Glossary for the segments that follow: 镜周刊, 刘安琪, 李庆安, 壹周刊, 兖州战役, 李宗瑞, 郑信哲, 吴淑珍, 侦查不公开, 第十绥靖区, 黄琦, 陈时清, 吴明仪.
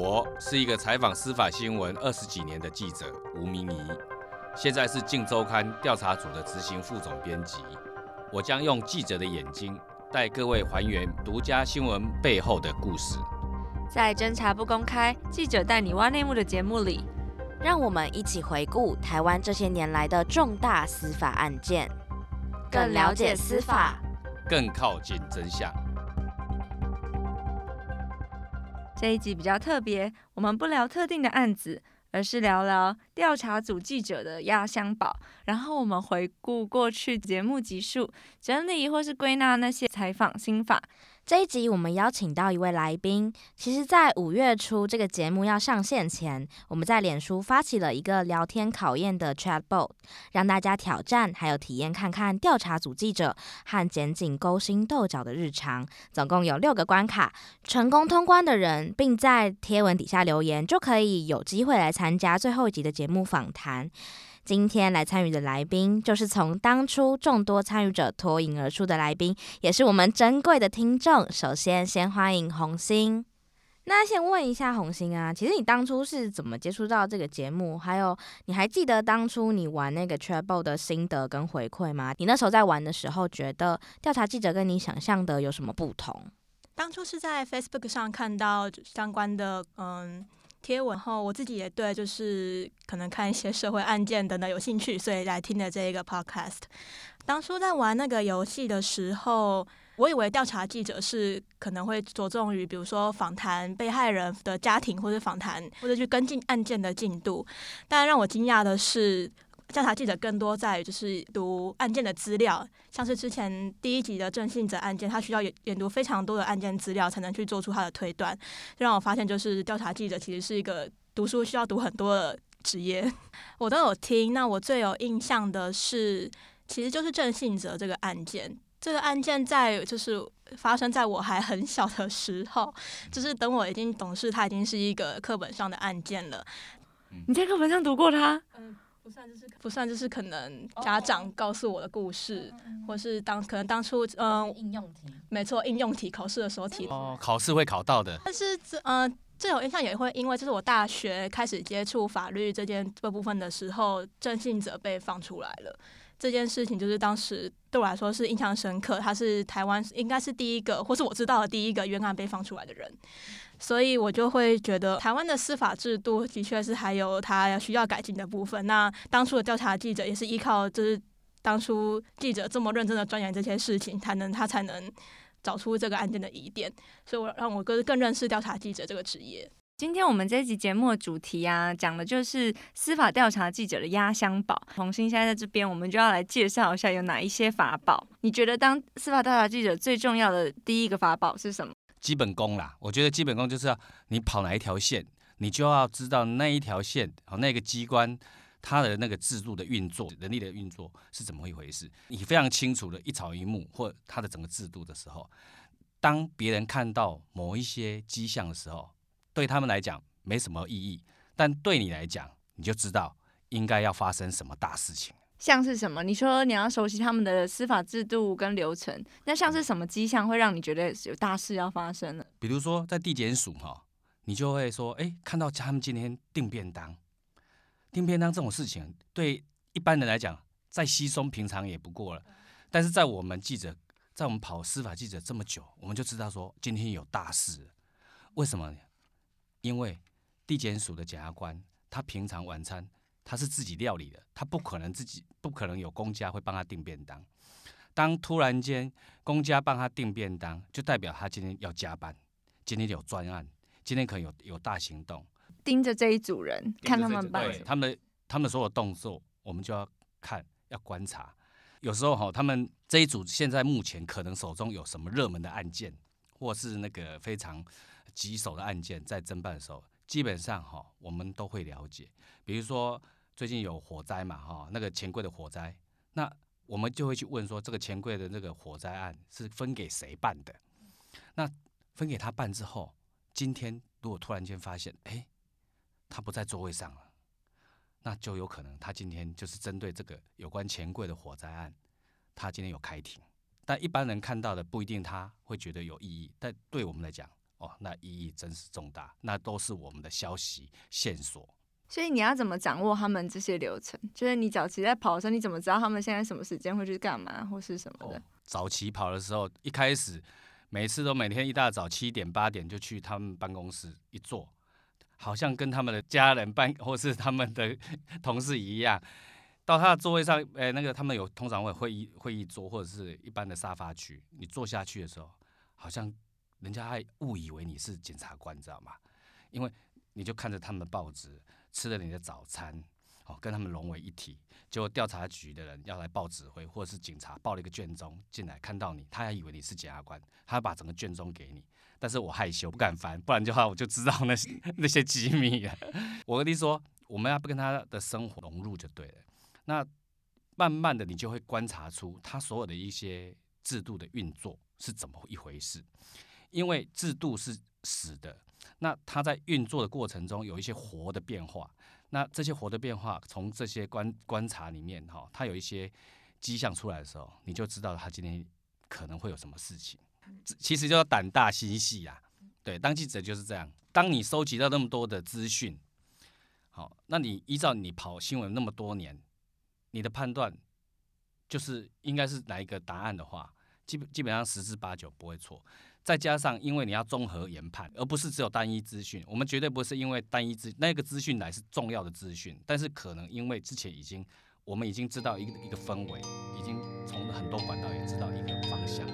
我是一个采访司法新闻20几年的记者吴明仪，现在是《镜周刊》调查组的执行副总编辑。我将用记者的眼睛，带各位还原独家新闻背后的故事。在《侦查不公开》记者带你挖内幕的节目里，让我们一起回顾台湾这些年来的重大司法案件，更了解司法，更靠近真相。这一集比较特别，我们不聊特定的案子，而是聊聊调查组记者的压箱宝。然后我们回顾过去节目集数，整理或是归纳那些采访心法。这一集我们邀请到一位来宾，其实在5月初这个节目要上线前，我们在脸书发起了一个聊天考验的 chatbot， 让大家挑战还有体验看看调查组记者和检警勾心斗角的日常。总共有6个关卡，成功通关的人并在贴文底下留言，就可以有机会来参加最后一集的节目访谈。今天来参与的来宾，就是从当初众多参与者脱颖而出的来宾，也是我们珍贵的听众。首先，先欢迎红星。那先问一下红星啊，其实你当初是怎么接触到这个节目？还有，你还记得当初你玩那个 Chatbot 的心得跟回馈吗？你那时候在玩的时候，觉得调查记者跟你想象的有什么不同？当初是在 Facebook 上看到相关的贴文后，我自己也对就是可能看一些社会案件等等有兴趣，所以来听的这一个 podcast。 当初在玩那个游戏的时候，我以为调查记者是可能会着重于比如说访谈被害人的家庭，或者访谈或者去跟进案件的进度，但让我惊讶的是调查记者更多在于就是读案件的资料，像是之前第1集的郑信哲案件，他需要研读非常多的案件资料才能去做出他的推断，让我发现就是调查记者其实是一个读书需要读很多的职业。我都有听，那我最有印象的是其实就是郑信哲这个案件。这个案件在就是发生在我还很小的时候，就是等我已经懂事，他已经是一个课本上的案件了。你在课本上读过他？不算就是可能家长告诉我的故事，或是可能当初应用题，没错，应用题考试的时候题考试会考到的。但是这种印象也会因为就是我大学开始接触法律这部分的时候，郑信哲被放出来了这件事情，就是当时对我来说是印象深刻。他是台湾应该是第一个，或是我知道的第一个冤案被放出来的人，所以我就会觉得台湾的司法制度的确是还有它需要改进的部分。那当初的调查记者也是依靠就是当初记者这么认真的钻研这些事情，他才能找出这个案件的疑点，所以让我更认识调查记者这个职业。今天我们这集节目的主题啊，讲的就是司法调查记者的压箱宝。红星现在在这边，我们就要来介绍一下有哪一些法宝。你觉得当司法调查记者最重要的第一个法宝是什么？基本功啦，我觉得基本功就是要你跑哪一条线，你就要知道那一条线，那个机关它的那个制度的运作、人力的运作是怎么一回事。你非常清楚的一草一木或它的整个制度的时候，当别人看到某一些迹象的时候，对他们来讲没什么意义，但对你来讲，你就知道应该要发生什么大事情。像是什么？你说你要熟悉他们的司法制度跟流程，那像是什么迹象会让你觉得有大事要发生了？比如说在地检署你就会说，看到他们今天订便当这种事情，对一般人来讲再稀松平常也不过了，但是在我们跑司法记者这么久，我们就知道说今天有大事了。为什么呢？因为地检署的检察官，他平常晚餐他是自己料理的，他不可能有公家会帮他订便当。当突然间公家帮他订便当，就代表他今天要加班，今天有专案，今天可能有大行动，盯着这一组人，看他们办什么。他们所有动作，我们就要看，要观察。有时候他们这一组现在目前可能手中有什么热门的案件，或是那个非常棘手的案件在侦办的时候，基本上我们都会了解。比如说最近有火灾嘛，那个钱柜的火灾，那我们就会去问说这个钱柜的这个火灾案是分给谁办的。那分给他办之后，今天如果突然间发现他不在座位上了，那就有可能他今天就是针对这个有关钱柜的火灾案，他今天有开庭。但一般人看到的不一定他会觉得有意义，但对我们来讲，哦，那意义真是重大，那都是我们的消息线索。所以你要怎么掌握他们这些流程？就是你早期在跑的时候，你怎么知道他们现在什么时间会去干嘛或是什么的？哦，早期跑的时候，一开始每次都每天一大早7点8点就去他们办公室一坐，好像跟他们的家人或是他们的同事一样，到他的座位上，那个他们有通常会会议桌或者是一般的沙发区，你坐下去的时候，好像人家还误以为你是检察官，你知道吗？因为你就看着他们的报纸，吃了你的早餐，哦，跟他们融为一体。结果调查局的人要来报指挥，或者是警察报了一个卷宗进来，看到你，他还以为你是检察官，他把整个卷宗给你。但是我害羞不敢翻，不然的话我就知道那些机密了。我跟你说，我们要跟他的生活融入就对了。那慢慢的你就会观察出他所有的一些制度的运作是怎么一回事，因为制度是死的。那它在运作的过程中有一些活的变化，那这些活的变化从这些观察里面，哦，它有一些迹象出来的时候，你就知道它今天可能会有什么事情。其实就要胆大心细啊，对，当记者就是这样。当你收集到那么多的资讯，哦，那你依照你跑新闻那么多年，你的判断就是应该是哪一个答案的话，基本上10至8九不会错。再加上，因为你要综合研判，而不是只有单一资讯。我们绝对不是因为单一那个资讯乃是重要的资讯，但是可能因为之前我们已经知道一个氛围，已经从很多管道也知道一个方向。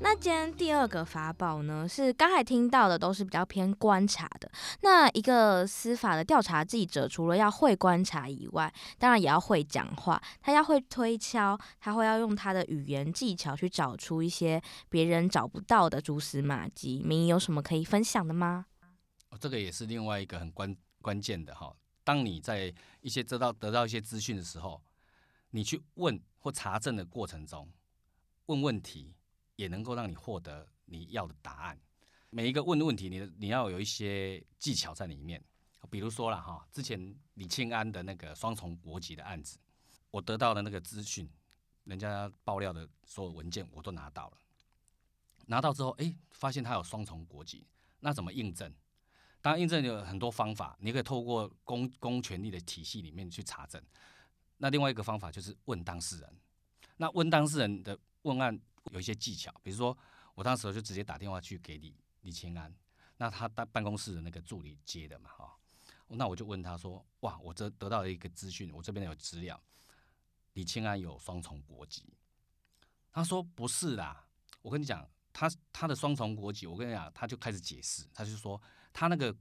那今天第二个法宝呢，是刚才听到的都是比较偏观察的。那一个司法的调查记者，除了要会观察以外，当然也要会讲话，他要会推敲，他会要用他的语言技巧去找出一些别人找不到的蛛丝马迹。明仪有什么可以分享的吗？这个也是另外一个很关键的哈。当你在一些得到一些资讯的时候，你去问或查证的过程中，问问题，也能够让你获得你要的答案。每一个问题你要有一些技巧在里面。比如说啦哈，之前李庆安的那个双重国籍的案子，我得到的那个资讯，人家爆料的所有文件我都拿到了。拿到之后，发现他有双重国籍，那怎么印证？当然印证有很多方法，你可以透过公权力的体系里面去查证。那另外一个方法就是问当事人。那问当事人的问案有一些技巧，比如说我当时就直接打电话去给李清安，那他办公室的那个助理接的嘛，哦，那我就问他说，哇，我这得到了一个资讯，我这边有资料，李清安有双重国籍。他说不是啦，我跟你讲，他的双重国籍，我跟你讲，他就开始解释，他就说他那个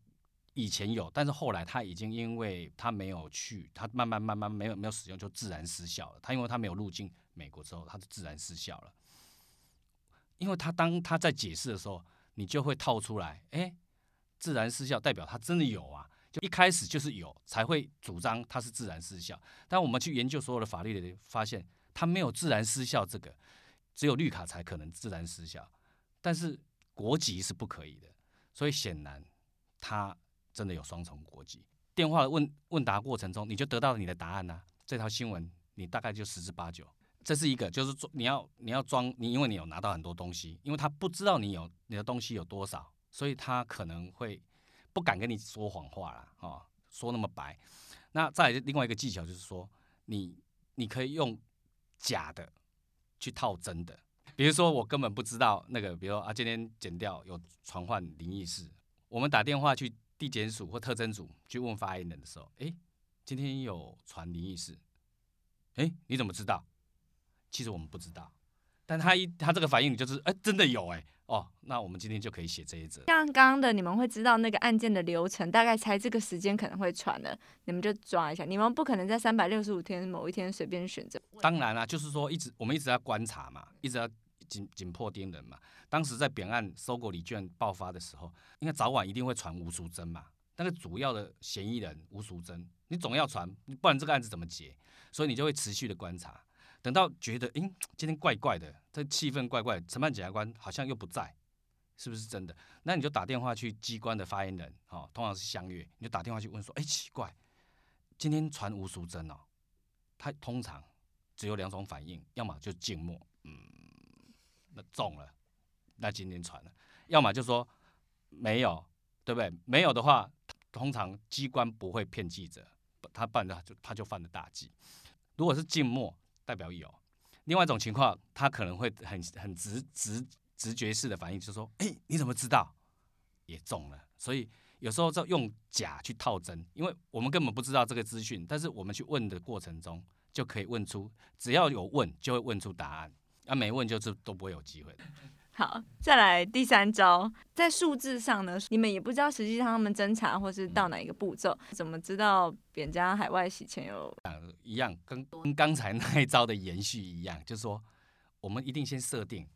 以前有，但是后来他已经因为他没有去，他慢慢没有使用，就自然失效了。他因为他没有入境美国之后，他就自然失效了。因为当他在解释的时候，你就会套出来，自然失效代表他真的有啊，就一开始就是有，才会主张他是自然失效。但我们去研究所有的法律的，发现他没有自然失效这个，只有绿卡才可能自然失效，但是国籍是不可以的，所以显然他真的有双重国籍。电话的问答过程中，你就得到了你的答案啊，这条新闻你大概就10至8九。这是一个，就是你要装你，因为你有拿到很多东西，因为他不知道你的东西有多少，所以他可能会不敢跟你说谎话啦，哦，说那么白。那再来另外一个技巧就是说，你可以用假的去套真的，比如说我根本不知道那个，比如说今天检调有传唤灵异事，我们打电话去地检署或特侦组去问发言人的时候，今天有传灵异事，你怎么知道？其实我们不知道，但他这个反应，你就是真的有那我们今天就可以写这一则。像刚刚的，你们会知道那个案件的流程，大概猜这个时间可能会传了，你们就抓一下。你们不可能在365天某一天随便选择。当然啦，就是说我们一直要观察嘛，一直要紧迫盯人嘛。当时在扁案收购礼券爆发的时候，应该早晚一定会传吴淑珍嘛，那个主要的嫌疑人吴淑珍，你总要传，不然这个案子怎么结？所以你就会持续的观察。等到觉得，今天怪怪的，这气氛怪怪的，审判检察官好像又不在，是不是真的？那你就打电话去机关的发言人，通常是相约，你就打电话去问说，奇怪，今天传吴淑珍哦，它通常只有两种反应，要么就静默，那中了，那今天传了；要么就说没有，对不对？没有的话，通常机关不会骗记者，他就犯了大忌。如果是静默，代表有；另外一种情况，他可能会很直觉式的反应，就是说，你怎么知道？也中了。所以有时候就用假去套真，因为我们根本不知道这个资讯，但是我们去问的过程中就可以问出，只要有问就会问出答案，没问就是都不会有机会。好，再来第三招，在数字上呢，你们也不知道实际上他们侦查或是到哪一个步骤，怎么知道扁家海外洗钱有一样跟刚才那一招的延续一样，就是说我们一定先设定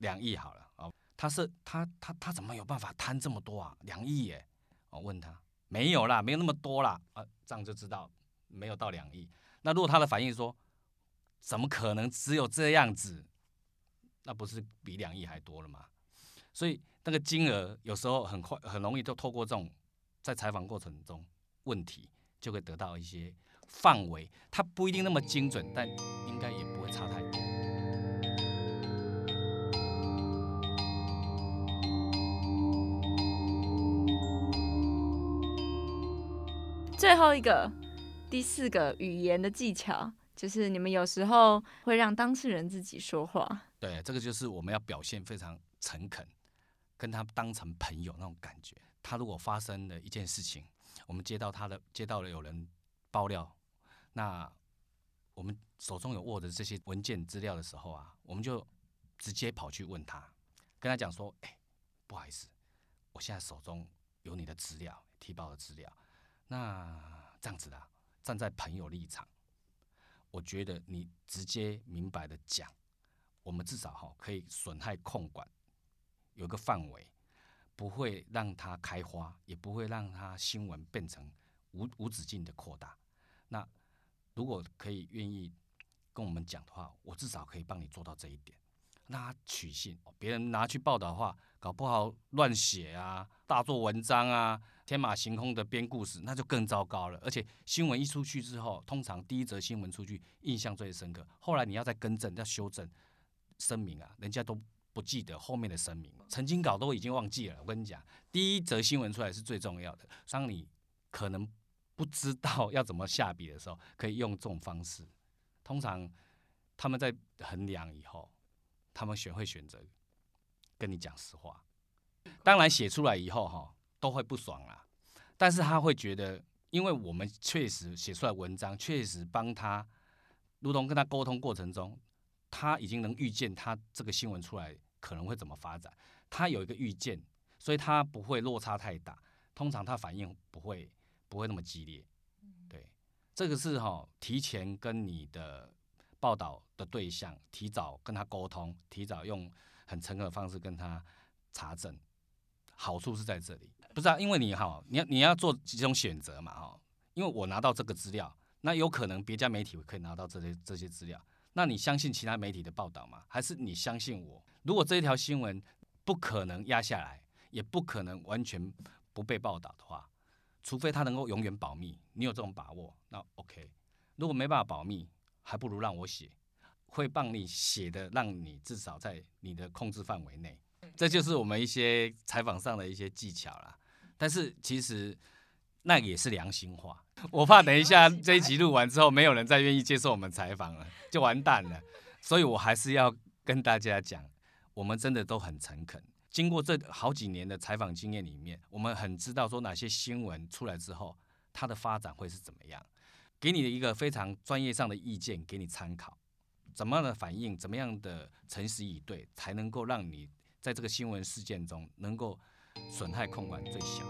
2亿好了，他怎么有办法贪这么多啊？2亿耶！我问他没有啦，没有那么多啦，这样就知道没有到2亿。那如果他的反应说怎么可能只有这样子，那不是比2亿还多了吗？所以那个金额有时候很容易就透过这种在采访过程中问题，就会得到一些范围，它不一定那么精准，但应该也不会差太多。最后一个，第四个语言的技巧，就是你们有时候会让当事人自己说话。对，这个就是我们要表现非常诚恳，跟他当成朋友那种感觉。他如果发生了一件事情，我们接到了有人爆料，那我们手中有握着这些文件资料的时候啊，我们就直接跑去问他，跟他讲说：不好意思，我现在手中有你的资料，提报的资料。那这样子啦，站在朋友立场，我觉得你直接明白的讲，我们至少可以损害控管，有个范围，不会让它开花，也不会让它新闻变成 无止境的扩大。那如果可以愿意跟我们讲的话，我至少可以帮你做到这一点。让他取信，别人拿去报道的话，搞不好乱写啊，大做文章啊，天马行空的编故事，那就更糟糕了。而且新闻一出去之后，通常第一则新闻出去，印象最深刻，后来你要再更正，要修正声明啊，人家都不记得后面的声明，曾经稿都已经忘记了。我跟你讲，第一则新闻出来是最重要的。当你可能不知道要怎么下笔的时候，可以用这种方式。通常他们在衡量以后，他们会选择跟你讲实话，当然写出来以后都会不爽啦，但是他会觉得，因为我们确实写出来文章，确实帮他，如同跟他沟通过程中，他已经能预见他这个新闻出来可能会怎么发展，他有一个预见，所以他不会落差太大，通常他反应不会那么激烈，对，这个是提前跟你的报道的对象提早跟他沟通，提早用很诚恳的方式跟他查证，好处是在这里。不是啊，因为你要做几种选择嘛因为我拿到这个资料，那有可能别家媒体可以拿到这些资料，那你相信其他媒体的报道吗？还是你相信我？如果这一条新闻不可能压下来，也不可能完全不被报道的话，除非他能够永远保密，你有这种把握，那 OK。如果没办法保密，还不如让我写，会帮你写的，让你至少在你的控制范围内。这就是我们一些采访上的一些技巧啦。但是其实那也是良心话，我怕等一下这一集录完之后，没有人再愿意接受我们采访了，就完蛋了。所以我还是要跟大家讲，我们真的都很诚恳。经过这好几年的采访经验里面，我们很知道说哪些新闻出来之后，它的发展会是怎么样。给你的一个非常专业上的意见给你参考，怎么样的反应，怎么样的诚实以对，才能够让你在这个新闻事件中能够损害控管最小。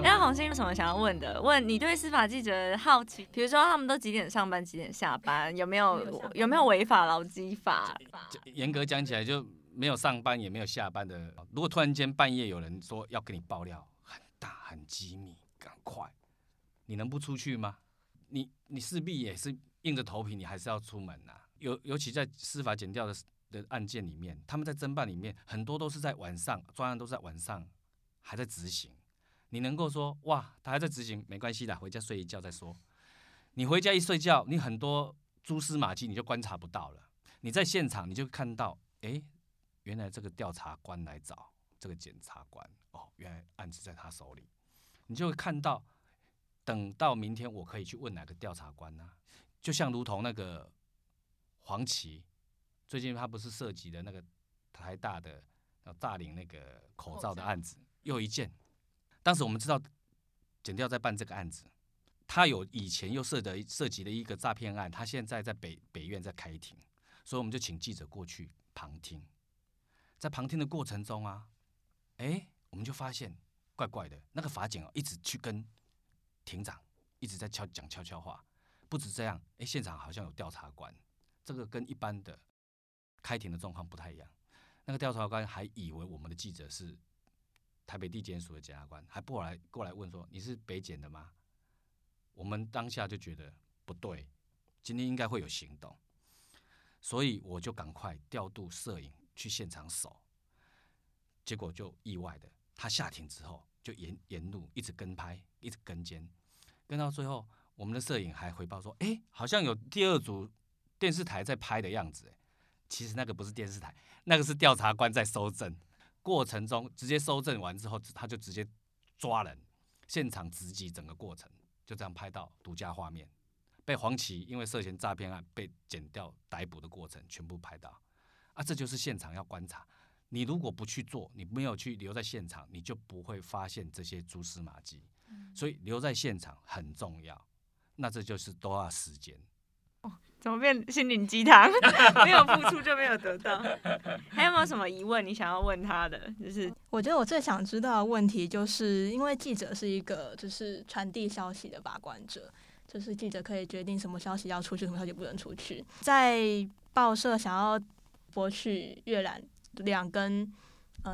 那洪信有什么想要问的？问你对司法记者好奇，比如说他们都几点上班，几点下班，有没有违法劳基法？严格讲起来，就没有上班也没有下班的。如果突然间半夜有人说要跟你爆料，很大很机密，赶快，你能不出去吗？你势必也是硬着头皮，你还是要出门啊。尤其在司法检调的的案件里面，他们在侦办里面很多都是在晚上，专案都是在晚上还在执行。你能够说哇，他还在执行，没关系的，回家睡一觉再说。你回家一睡觉，你很多蛛丝马迹你就观察不到了。你在现场你就看到，哎，原来这个调查官来找这个检察官，哦，原来案子在他手里，你就会看到。等到明天我可以去问哪个调查官呢、啊？就像如同那个黄琦，最近他不是涉及的那个台大的大林那个口罩的案子，又一件。当时我们知道检调在办这个案子，他有以前又涉及的一个诈骗案，他现在在北院在开庭，所以我们就请记者过去旁听。在旁听的过程中啊，我们就发现怪怪的，那个法警一直去跟庭长一直在讲悄悄话，不止这样，现场好像有调查官，这个跟一般的开庭的状况不太一样。那个调查官还以为我们的记者是台北地检署的检察官，还过来问说你是北检的吗？我们当下就觉得不对，今天应该会有行动，所以我就赶快调度摄影去现场守，结果就意外的，他下庭之后就沿路一直跟拍，一直跟监。跟到最后，我们的摄影还回报说：“好像有第二组电视台在拍的样子。”其实那个不是电视台，那个是调查官在搜证。过程中直接搜证完之后，他就直接抓人，现场直击整个过程，就这样拍到独家画面。被黄琦因为涉嫌诈骗案被检调逮捕的过程，全部拍到。啊，这就是现场要观察。你如果不去做，你没有去留在现场，你就不会发现这些蛛丝马迹。所以留在现场很重要，那这就是都要时间。怎么变心灵鸡汤？没有付出就没有得到。还有没有什么疑问你想要问他的？就是我觉得我最想知道的问题，就是因为记者是一个就是传递消息的把关者，就是记者可以决定什么消息要出去，什么消息不能出去。在报社想要博取阅览量跟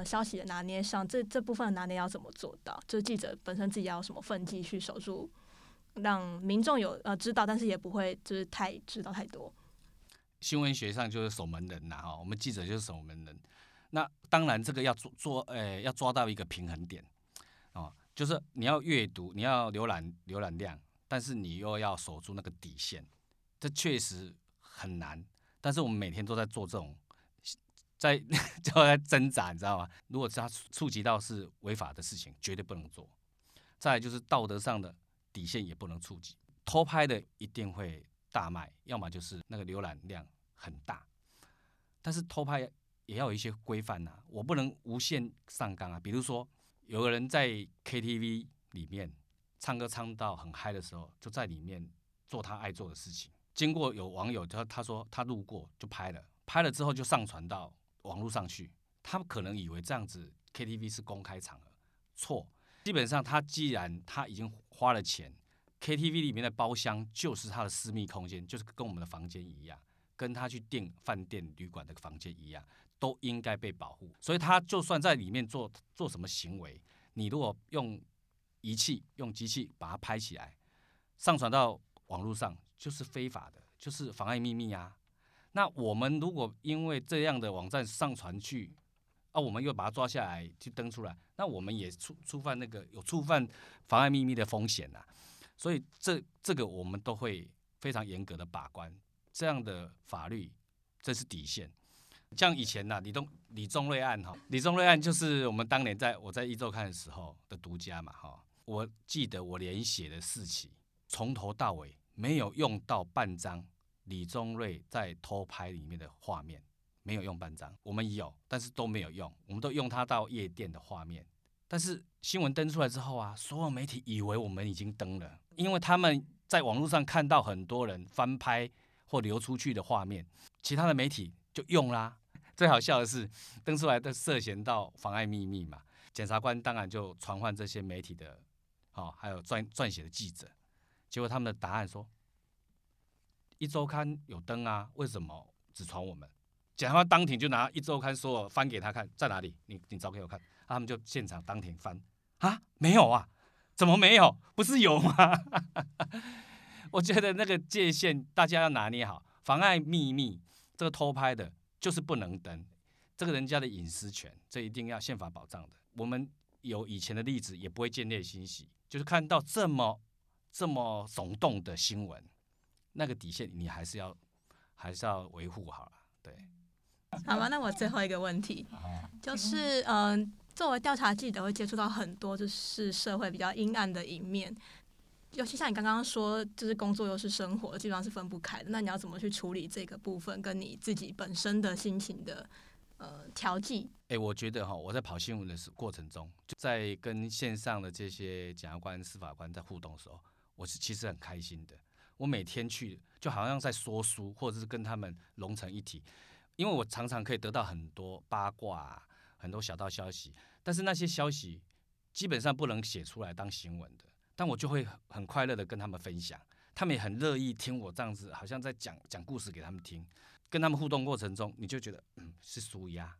消息的拿捏上，这部分的拿捏要怎么做到？就是记者本身自己要有什么分际去守住，让民众有知道，但是也不会就是太知道太多。新闻学上就是守门人呐，我们记者就是守门人。那当然这个要抓到一个平衡点哦，就是你要阅读，你要浏览量，但是你又要守住那个底线，这确实很难。但是我们每天都在做这种。就在挣扎，你知道吗？如果他触及到是违法的事情，绝对不能做。再来就是道德上的底线也不能触及。偷拍的一定会大卖，要么就是那个浏览量很大。但是偷拍也要有一些规范啊，我不能无限上纲啊。比如说，有个人在 KTV 里面唱歌唱到很嗨的时候，就在里面做他爱做的事情。经过有网友他说他路过就拍了，拍了之后就上传到网络上去，他可能以为这样子 KTV 是公开场合，错。基本上他既然他已经花了钱 ，KTV 里面的包厢就是他的私密空间，就是跟我们的房间一样，跟他去订饭店旅馆的房间一样，都应该被保护。所以他就算在里面做什么行为，你如果用仪器、用机器把它拍起来，上传到网络上，就是非法的，就是妨碍秘密啊。那我们如果因为这样的网站上传去，我们又把它抓下来去登出来，那我们也触犯那个有触犯妨碍秘密的风险啊。所以这个我们都会非常严格的把关，这样的法律这是底线。像以前李宗瑞案哈，李宗瑞案就是我们当年我在壹周刊的时候的独家嘛哈，我记得我连写了4期，从头到尾没有用到半张。李宗瑞在偷拍里面的画面没有用半张，我们有，但是都没有用，我们都用他到夜店的画面。但是新闻登出来之后啊，所有媒体以为我们已经登了，因为他们在网络上看到很多人翻拍或流出去的画面，其他的媒体就用啦。最好笑的是，登出来的涉嫌到妨碍秘密嘛，检察官当然就传唤这些媒体的，还有撰写的记者，结果他们的答案说。壹周刊有登啊，为什么只传我们？检察官当庭就拿壹周刊所有翻给他看，在哪里？你找给我看。他们就现场当庭翻啊，没有啊，怎么没有？不是有吗？我觉得那个界限大家要拿捏好，妨碍秘密这个偷拍的就是不能登，这个人家的隐私权，这一定要宪法保障的。我们有以前的例子，也不会见猎心喜，就是看到这么耸动的新闻，那个底线你还是要维护好了。对，好吧，那我最后一个问题就是，作为调查记者会接触到很多就是社会比较阴暗的一面，尤其像你刚刚说，就是工作又是生活，基本上是分不开的。那你要怎么去处理这个部分，跟你自己本身的心情的调剂？我觉得我在跑新闻的过程中，就在跟线上的这些检察官、司法官在互动的时候，我是其实很开心的。我每天去，就好像在说书，或者是跟他们融成一体，因为我常常可以得到很多八卦，很多小道消息，但是那些消息基本上不能写出来当新闻的。但我就会很快乐的跟他们分享，他们也很乐意听我这样子，好像在讲故事给他们听。跟他们互动过程中，你就觉得是舒压，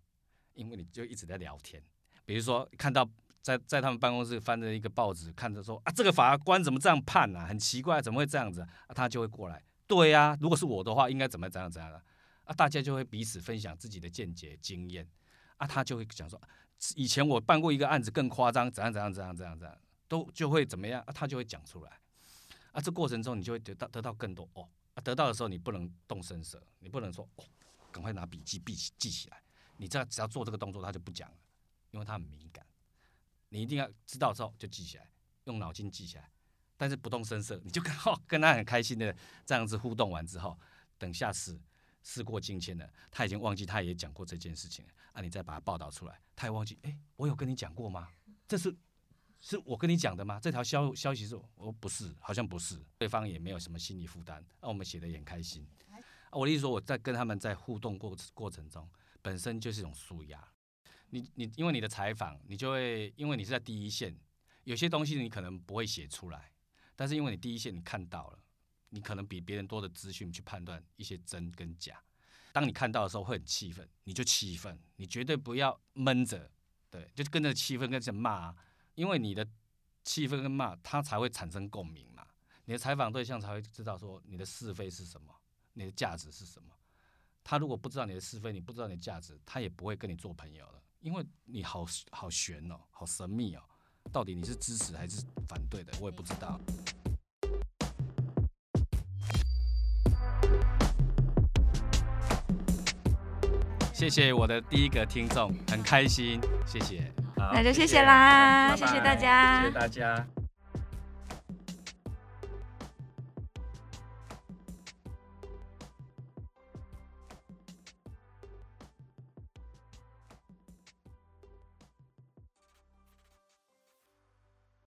因为你就一直在聊天。比如说看到在他们办公室翻着一个报纸，看着说这个法官怎么这样判啊，很奇怪，怎么会这样子，他就会过来。对啊，如果是我的话，应该怎么样，大家就会彼此分享自己的见解经验，他就会讲说，以前我办过一个案子更夸张，怎样。都就会怎么样，他就会讲出来，这过程中你就会得到更多，得到的时候你不能动声色，你不能说赶快拿笔记起来，你只要做这个动作他就不讲了，因为他很敏感，你一定要知道之后就记起来，用脑筋记起来，但是不动声色，你就跟他很开心的这样子互动完之后，等下次事过境迁了，他已经忘记他也讲过这件事情了，你再把它报道出来，他也忘记，我有跟你讲过吗？这是我跟你讲的吗？这条消息是我不是，好像不是，对方也没有什么心理负担，我们写得也很开心，我的意思说，我在跟他们在互动过程中，本身就是一种抒压。你因为你的采访，你就会因为你是在第一线，有些东西你可能不会写出来，但是因为你第一线你看到了，你可能比别人多的资讯去判断一些真跟假。当你看到的时候会很气愤，你就气愤，你绝对不要闷着，对，就跟着气愤跟着骂。因为你的气氛跟骂，它才会产生共鸣嘛。你的采访对象才会知道说你的是非是什么，你的价值是什么。他如果不知道你的是非，你不知道你的价值，他也不会跟你做朋友了。因为你好悬哦，好神秘哦，到底你是支持还是反对的，我也不知道。谢谢我的第一个听众，很开心，谢谢。那就谢谢啦，谢谢大家。